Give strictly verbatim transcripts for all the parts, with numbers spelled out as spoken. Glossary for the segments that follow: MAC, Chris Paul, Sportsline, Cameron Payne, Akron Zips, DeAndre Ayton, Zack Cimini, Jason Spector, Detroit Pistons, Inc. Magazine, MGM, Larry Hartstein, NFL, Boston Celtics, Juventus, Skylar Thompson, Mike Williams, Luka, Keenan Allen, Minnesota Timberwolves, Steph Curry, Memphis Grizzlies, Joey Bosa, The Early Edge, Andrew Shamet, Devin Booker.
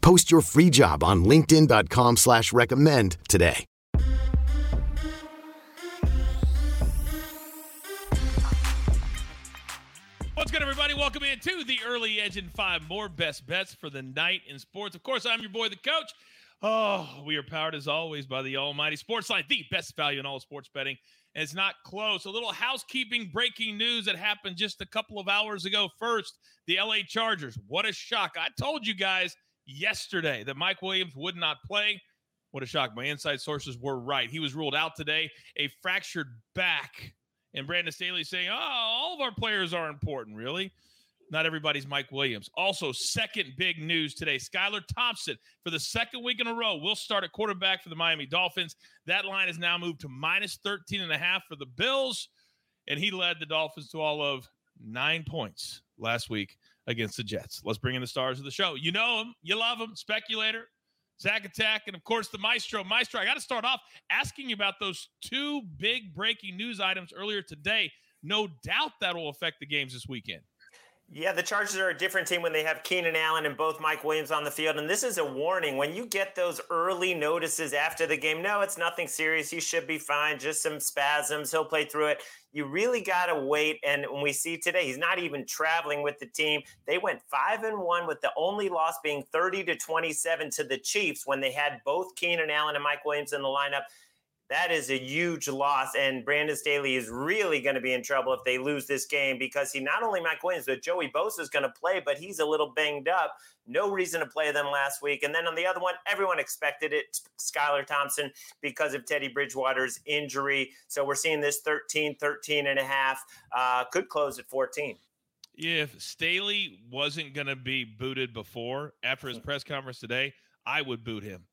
Post your free job on linkedin.com slash recommend today. What's good, everybody? Welcome in to the Early Edge and five more best bets for the night in sports. Of course, I'm your boy, the coach. Oh, we are powered as always by the almighty Sportsline, the best value in all sports betting. And it's not close. A little housekeeping breaking news that happened just a couple of hours ago. First, the L A Chargers. What a shock. I told you guys yesterday that Mike Williams would not play. What a shock. My inside sources were right. He was ruled out today, a fractured back. And Brandon Staley saying, oh, all of our players are important. Really? Not everybody's Mike Williams. Also, second big news today, Skylar Thompson, for the second week in a row, will start at quarterback for the Miami Dolphins. That line has now moved to minus thirteen and a half for the Bills, and he led the Dolphins to all of nine points last week against the Jets. Let's bring in the stars of the show. You know him. You love him. Speculator, Zach Attack, and, of course, the Maestro. Maestro, I got to start off asking you about those two big breaking news items earlier today. No doubt that will affect the games this weekend. Yeah, the Chargers are a different team when they have Keenan Allen and both Mike Williams on the field. And this is a warning. When you get those early notices after the game, no, it's nothing serious. He should be fine. Just some spasms. He'll play through it. You really got to wait. And when we see today, he's not even traveling with the team. They went five and one with the only loss being thirty to twenty-seven to the Chiefs when they had both Keenan Allen and Mike Williams in the lineup. That is a huge loss, and Brandon Staley is really going to be in trouble if they lose this game because he not only Mike Williams, but Joey Bosa is going to play, but he's a little banged up. No reason to play them last week. And then on the other one, everyone expected it, Skylar Thompson, because of Teddy Bridgewater's injury. So we're seeing this thirteen, thirteen and a half, uh, could close at fourteen. If Staley wasn't going to be booted before, after his press conference today, I would boot him.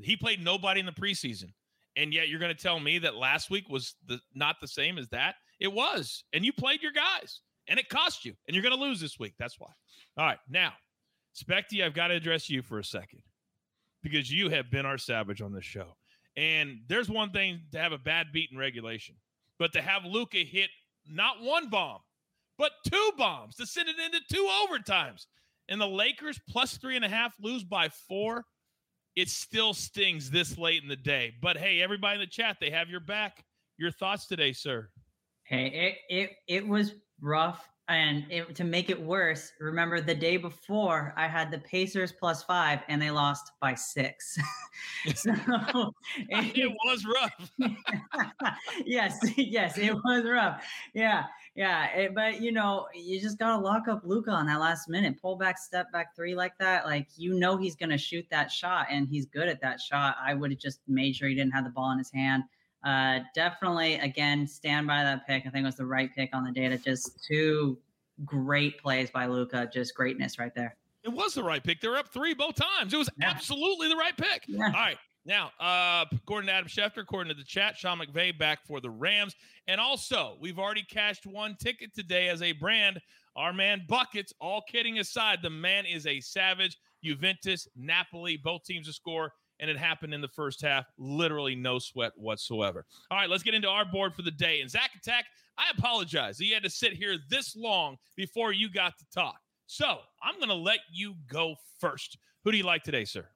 He played nobody in the preseason. And yet you're going to tell me that last week was the, not the same as that? It was. And you played your guys. And it cost you. And you're going to lose this week. That's why. All right. Now, Specty, I've got to address you for a second. Because you have been our savage on this show. And there's one thing to have a bad beat in regulation. But to have Luka hit not one bomb, but two bombs. To send it into two overtimes. And the Lakers plus three and a half lose by four. It still stings this late in the day. But, hey, everybody in the chat, they have your back. Your thoughts today, sir? Hey, it it, it was rough. And it, to make it worse, remember the day before I had the Pacers plus five, and they lost by six. so it, it was rough. yes, yes, it was rough. Yeah, yeah. It, but, you know, you just got to lock up Luka on that last minute. Pull back, step back three like that. Like, you know he's going to shoot that shot, and he's good at that shot. I would have just made sure he didn't have the ball in his hand. Uh, definitely, again, stand by that pick. I think it was the right pick on the day. That just two great plays by Luka. Just greatness right there. It was the right pick. They were up three both times. It was yeah. absolutely the right pick. Yeah. All right. Now, uh, according to Adam Schefter, according to the chat, Sean McVay back for the Rams. And also, we've already cashed one ticket today as a brand. Our man Buckets, all kidding aside, the man is a savage. Juventus, Napoli, both teams to score. And it happened in the first half. Literally no sweat whatsoever. All right, let's get into our board for the day. And Zach Attack, I apologize that you had to sit here this long before you got to talk. So I'm going to let you go first. Who do you like today, sir?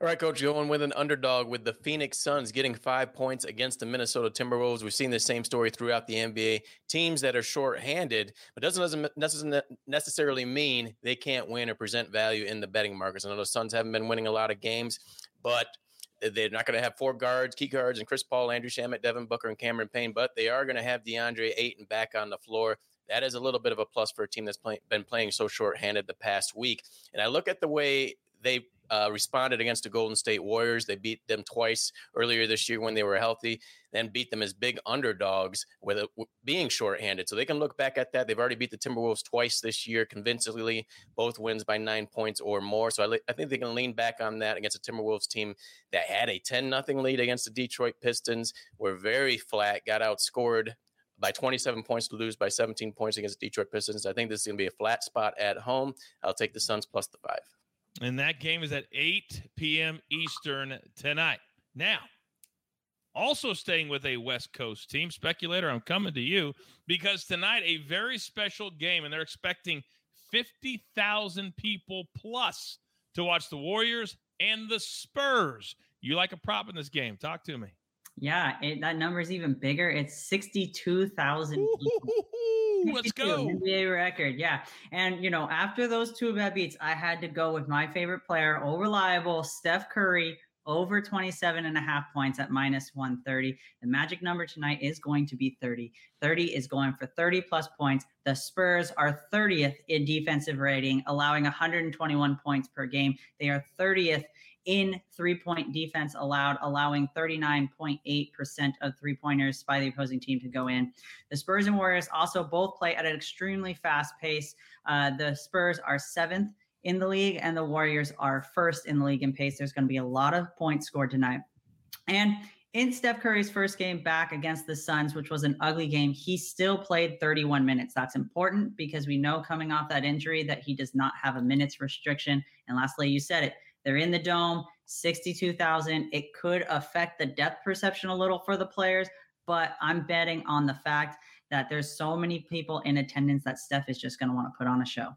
All right, Coach, going with an underdog with the Phoenix Suns getting five points against the Minnesota Timberwolves. We've seen the same story throughout the N B A. Teams that are shorthanded, but doesn't doesn't necessarily mean they can't win or present value in the betting markets. I know the Suns haven't been winning a lot of games, but they're not going to have four guards, key guards, and Chris Paul, Andrew Shamet, Devin Booker, and Cameron Payne, but they are going to have DeAndre Ayton back on the floor. That is a little bit of a plus for a team that's play, been playing so shorthanded the past week. And I look at the way they uh, responded against the Golden State Warriors. They beat them twice earlier this year when they were healthy, then beat them as big underdogs with a, w- being shorthanded. So they can look back at that. They've already beat the Timberwolves twice this year, convincingly, both wins by nine points or more. So I, li- I think they can lean back on that against a Timberwolves team that had a ten nothing lead against the Detroit Pistons, were very flat, got outscored by twenty-seven points to lose by seventeen points against the Detroit Pistons. I think this is going to be a flat spot at home. I'll take the Suns plus the five. And that game is at eight p.m. Eastern tonight. Now, also staying with a West Coast team, Speculator, I'm coming to you because tonight a very special game, and they're expecting fifty thousand people plus to watch the Warriors and the Spurs. You like a prop in this game. Talk to me. Yeah, it, that number is even bigger. It's sixty-two thousand people. Let's go. N B A record, yeah. And, you know, after those two bad beats, I had to go with my favorite player, all reliable, Steph Curry, over twenty-seven and a half points at minus one thirty. The magic number tonight is going to be thirty. thirty is going for thirty-plus points. The Spurs are thirtieth in defensive rating, allowing one hundred twenty-one points per game. They are thirtieth in three-point defense allowed, allowing thirty-nine point eight percent of three-pointers by the opposing team to go in. The Spurs and Warriors also both play at an extremely fast pace. Uh, the Spurs are seventh in the league, and the Warriors are first in the league in pace. There's going to be a lot of points scored tonight. And in Steph Curry's first game back against the Suns, which was an ugly game, he still played thirty-one minutes. That's important because we know coming off that injury that he does not have a minutes restriction. And lastly, you said it. They're in the dome, sixty-two thousand. It could affect the depth perception a little for the players, but I'm betting on the fact that there's so many people in attendance that Steph is just going to want to put on a show.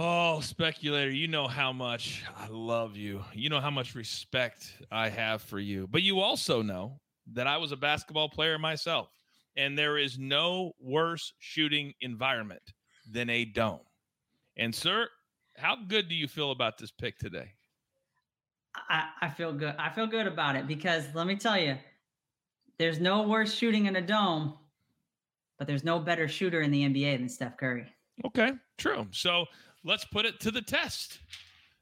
Oh, Speculator, you know how much I love you. You know how much respect I have for you. But you also know that I was a basketball player myself, and there is no worse shooting environment than a dome. And, sir, how good do you feel about this pick today? I, I feel good. I feel good about it because let me tell you, there's no worse shooting in a dome, but there's no better shooter in the N B A than Steph Curry. Okay, true. So let's put it to the test.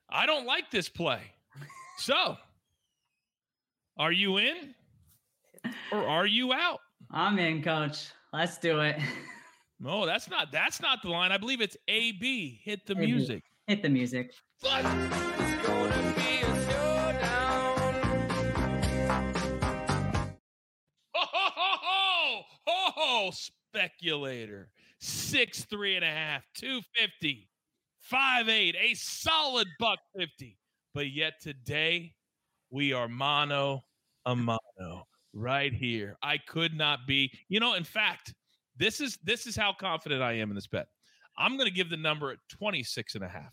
I don't like this play. So are you in or are you out? I'm in, coach. Let's do it. No, that's not, that's not the line. I believe it's A B. Hit the A B. Music. Hit the music. But it's gonna be a showdown. Ho, ho, ho, ho, ho, Speculator. Six, three and a half, two fifty, five, eight, a solid buck fifty. But yet today we are mano a mano right here. I could not be, you know, in fact, this is, this is how confident I am in this bet. I'm going to give the number at twenty-six and a half,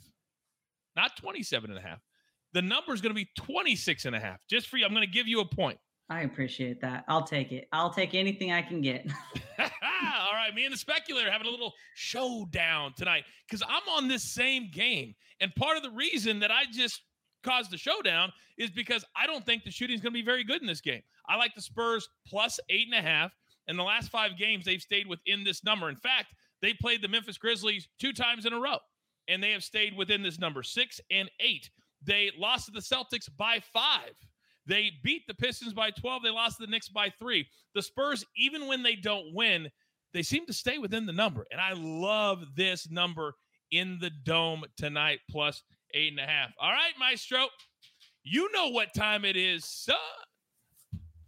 not twenty-seven and a half. The number is going to be twenty-six and a half just for you. I'm going to give you a point. I appreciate that. I'll take it. I'll take anything I can get. All right. Me and the Speculator having a little showdown tonight because I'm on this same game. And part of the reason that I just caused the showdown is because I don't think the shooting is going to be very good in this game. I like the Spurs plus eight and a half. In the last five games, they've stayed within this number. In fact, they played the Memphis Grizzlies two times in a row, and they have stayed within this number, six and eight. They lost to the Celtics by five. They beat the Pistons by twelve. They lost to the Knicks by three. The Spurs, even when they don't win, they seem to stay within the number. And I love this number in the dome tonight, plus eight and a half. All right, Maestro, you know what time it is, son.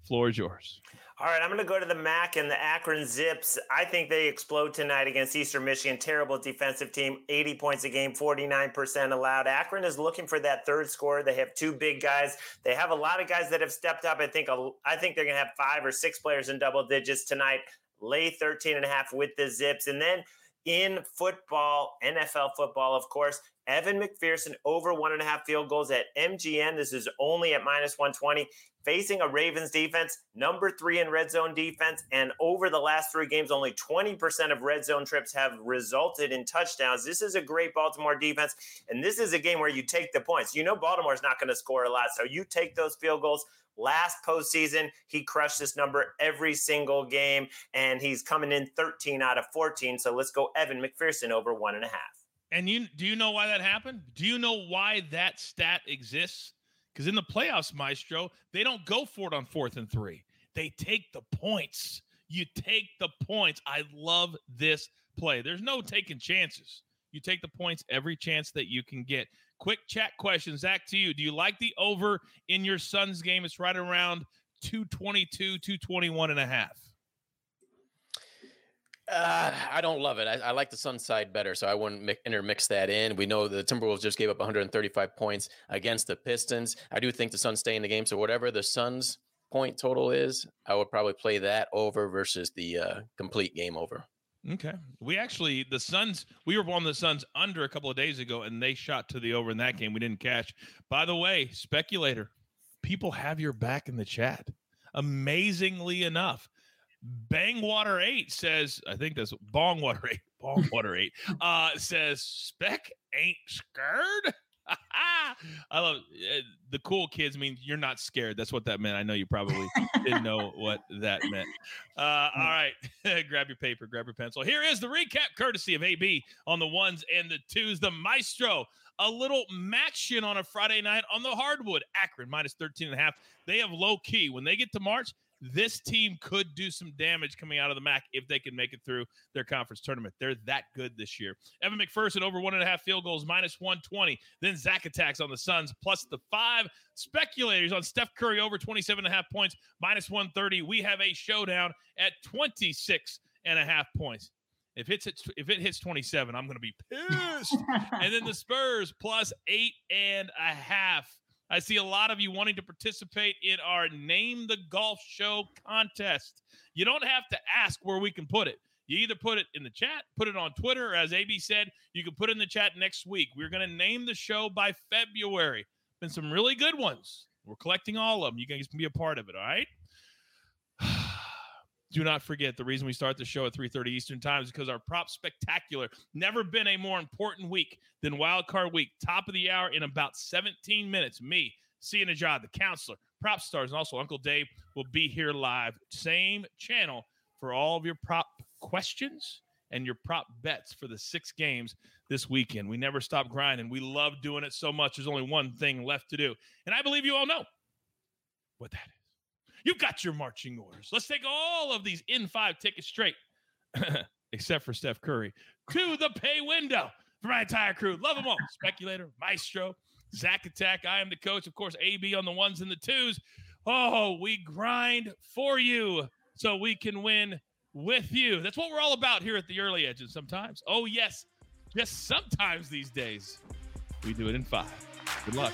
Floor is yours. All right, I'm going to go to the M A C and the Akron Zips. I think they explode tonight against Eastern Michigan. Terrible defensive team, eighty points a game, forty-nine percent allowed. Akron is looking for that third scorer. They have two big guys. They have a lot of guys that have stepped up. I think a, I think they're going to have five or six players in double digits tonight. Lay thirteen and a half with the Zips. And then in football, N F L football, of course, Evan McPherson over one and a half field goals at M G M. This is only at minus one twenty. Facing a Ravens defense, number three in red zone defense, and over the last three games, only twenty percent of red zone trips have resulted in touchdowns. This is a great Baltimore defense, and this is a game where you take the points. You know Baltimore's not going to score a lot, so you take those field goals. Last postseason, he crushed this number every single game, and he's coming in thirteen out of fourteen, so let's go Evan McPherson over one and a half. And you do you know why that happened? Do you know why that stat exists? Because in the playoffs, Maestro, they don't go for it on fourth and three. They take the points. You take the points. I love this play. There's no taking chances. You take the points every chance that you can get. Quick chat question, Zach, to you. Do you like the over in your son's game? It's right around two twenty-two, two twenty-one and a half. Uh, I don't love it. I, I like the Sun side better, so I wouldn't mi- intermix that in. We know the Timberwolves just gave up one hundred thirty-five points against the Pistons. I do think the Suns stay in the game, so whatever the Suns point total is, I would probably play that over versus the uh, complete game over. Okay. We actually, the Suns, we were on the Suns under a couple of days ago, and they shot to the over in that game. We didn't cash. By the way, speculator, people have your back in the chat. Amazingly enough. Bangwater eight says, I think that's Bongwater eight, Bongwater eight, uh, says Spec ain't scared. I love it. The cool kids mean you're not scared. That's what that meant. I know you probably didn't know what that meant. Uh, all right. Grab your paper, grab your pencil. Here is the recap courtesy of A B on the ones and the twos, the Maestro. A little match-in on a Friday night on the hardwood. Akron minus thirteen and a half. They have low key. When they get to March, this team could do some damage coming out of the M A C if they can make it through their conference tournament. They're that good this year. Evan McPherson over one and a half field goals, minus one twenty. Then Zach attacks on the Suns, plus the five. Speculators on Steph Curry over twenty-seven and a half points, minus one thirty. We have a showdown at twenty-six and a half points. If it's if it hits twenty-seven, I'm going to be pissed. And then the Spurs plus eight and a half. I see a lot of you wanting to participate in our Name the Golf Show contest. You don't have to ask where we can put it. You either put it in the chat, put it on Twitter, or as A B said, you can put it in the chat next week. We're going to name the show by February. Been some really good ones. We're collecting all of them. You guys can be a part of it, all right? Do not forget, the reason we start the show at three thirty Eastern Time is because our Prop Spectacular, never been a more important week than Wild Card Week. Top of the hour in about seventeen minutes. Me, Sia Najad, the counselor, Prop Stars, and also Uncle Dave will be here live. Same channel for all of your prop questions and your prop bets for the six games this weekend. We never stop grinding. We love doing it so much. There's only one thing left to do. And I believe you all know what that is. You've got your marching orders. Let's take all of these in five tickets straight, except for Steph Curry, to the pay window for my entire crew. Love them all. Speculator, Maestro, Zach Attack. I am the coach. Of course, A B on the ones and the twos. Oh, we grind for you so we can win with you. That's what we're all about here at the Early Edge. And sometimes, oh, yes, yes, sometimes these days, we do it in five. Good luck.